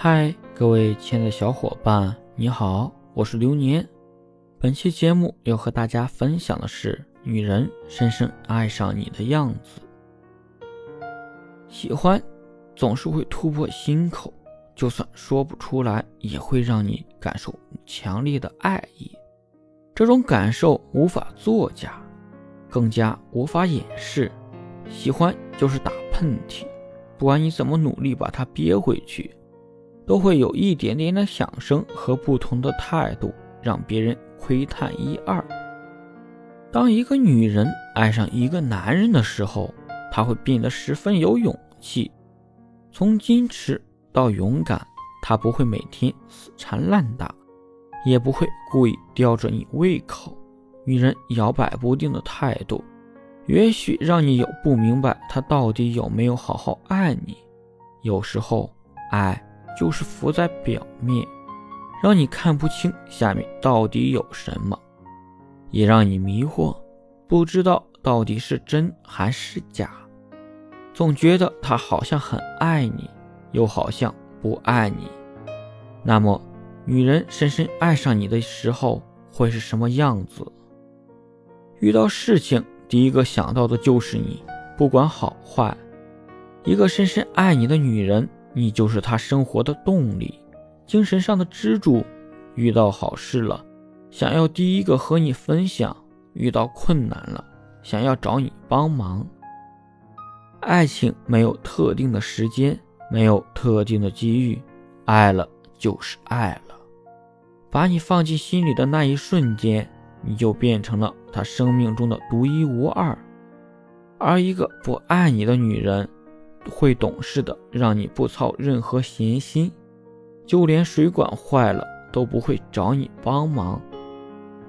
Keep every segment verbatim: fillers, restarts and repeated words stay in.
嗨，各位亲爱的小伙伴，你好，我是流年。本期节目要和大家分享的是女人深深爱上你的样子。喜欢总是会突破心口，就算说不出来，也会让你感受强烈的爱意。这种感受无法作假，更加无法掩饰。喜欢就是打喷嚏，不管你怎么努力把它憋回去，都会有一点点的响声和不同的态度，让别人窥探一二。当一个女人爱上一个男人的时候，她会变得十分有勇气，从矜持到勇敢，她不会每天死缠烂打，也不会故意吊着你胃口。女人摇摆不定的态度，也许让你有不明白她到底有没有好好爱你。有时候，爱就是浮在表面，让你看不清下面到底有什么，也让你迷惑，不知道到底是真还是假。总觉得他好像很爱你，又好像不爱你。那么，女人深深爱上你的时候会是什么样子？遇到事情，第一个想到的就是你，不管好坏。一个深深爱你的女人，你就是他生活的动力，精神上的支柱。遇到好事了，想要第一个和你分享；遇到困难了，想要找你帮忙。爱情没有特定的时间，没有特定的机遇，爱了就是爱了。把你放进心里的那一瞬间，你就变成了他生命中的独一无二。而一个不爱你的女人，会懂事的让你不操任何闲心，就连水管坏了都不会找你帮忙。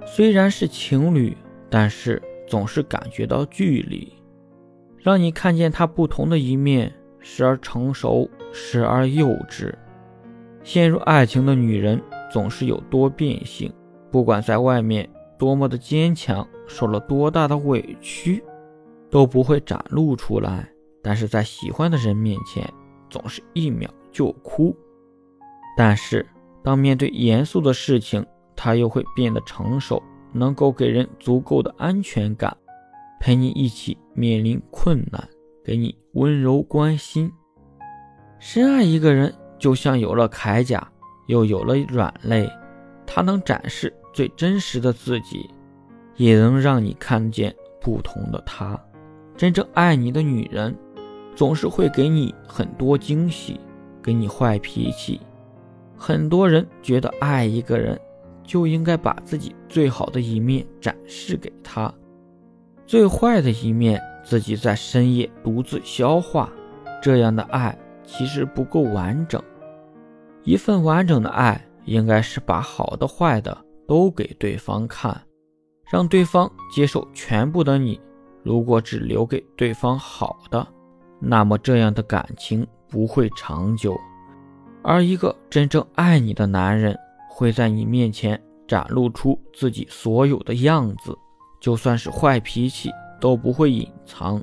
虽然是情侣，但是总是感觉到距离，让你看见他不同的一面，时而成熟，时而幼稚。陷入爱情的女人总是有多变性，不管在外面多么的坚强，受了多大的委屈，都不会展露出来，但是在喜欢的人面前，总是一秒就哭。但是当面对严肃的事情，他又会变得成熟，能够给人足够的安全感，陪你一起面临困难，给你温柔关心。深爱一个人就像有了铠甲，又有了软肋，他能展示最真实的自己，也能让你看见不同的他。真正爱你的女人总是会给你很多惊喜，给你坏脾气。很多人觉得爱一个人就应该把自己最好的一面展示给他，最坏的一面自己在深夜独自消化。这样的爱其实不够完整，一份完整的爱应该是把好的坏的都给对方看，让对方接受全部的你。如果只留给对方好的，那么这样的感情不会长久。而一个真正爱你的男人会在你面前展露出自己所有的样子，就算是坏脾气都不会隐藏。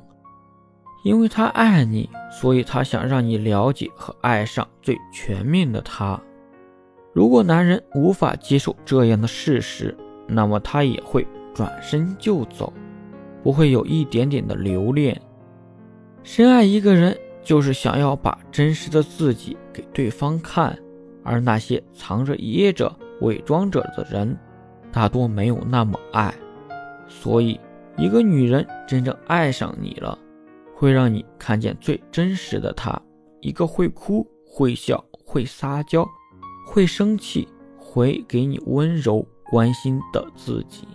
因为他爱你，所以他想让你了解和爱上最全面的他。如果男人无法接受这样的事实，那么他也会转身就走，不会有一点点的留恋。深爱一个人就是想要把真实的自己给对方看，而那些藏着掖着伪装着的人大多没有那么爱。所以一个女人真正爱上你了，会让你看见最真实的她，一个会哭会笑会撒娇会生气会给你温柔关心的自己。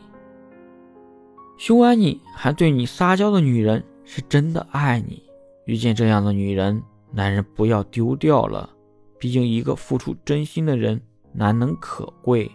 凶爱你还对你撒娇的女人是真的爱你。遇见这样的女人，男人不要丢掉了，毕竟一个付出真心的人难能可贵。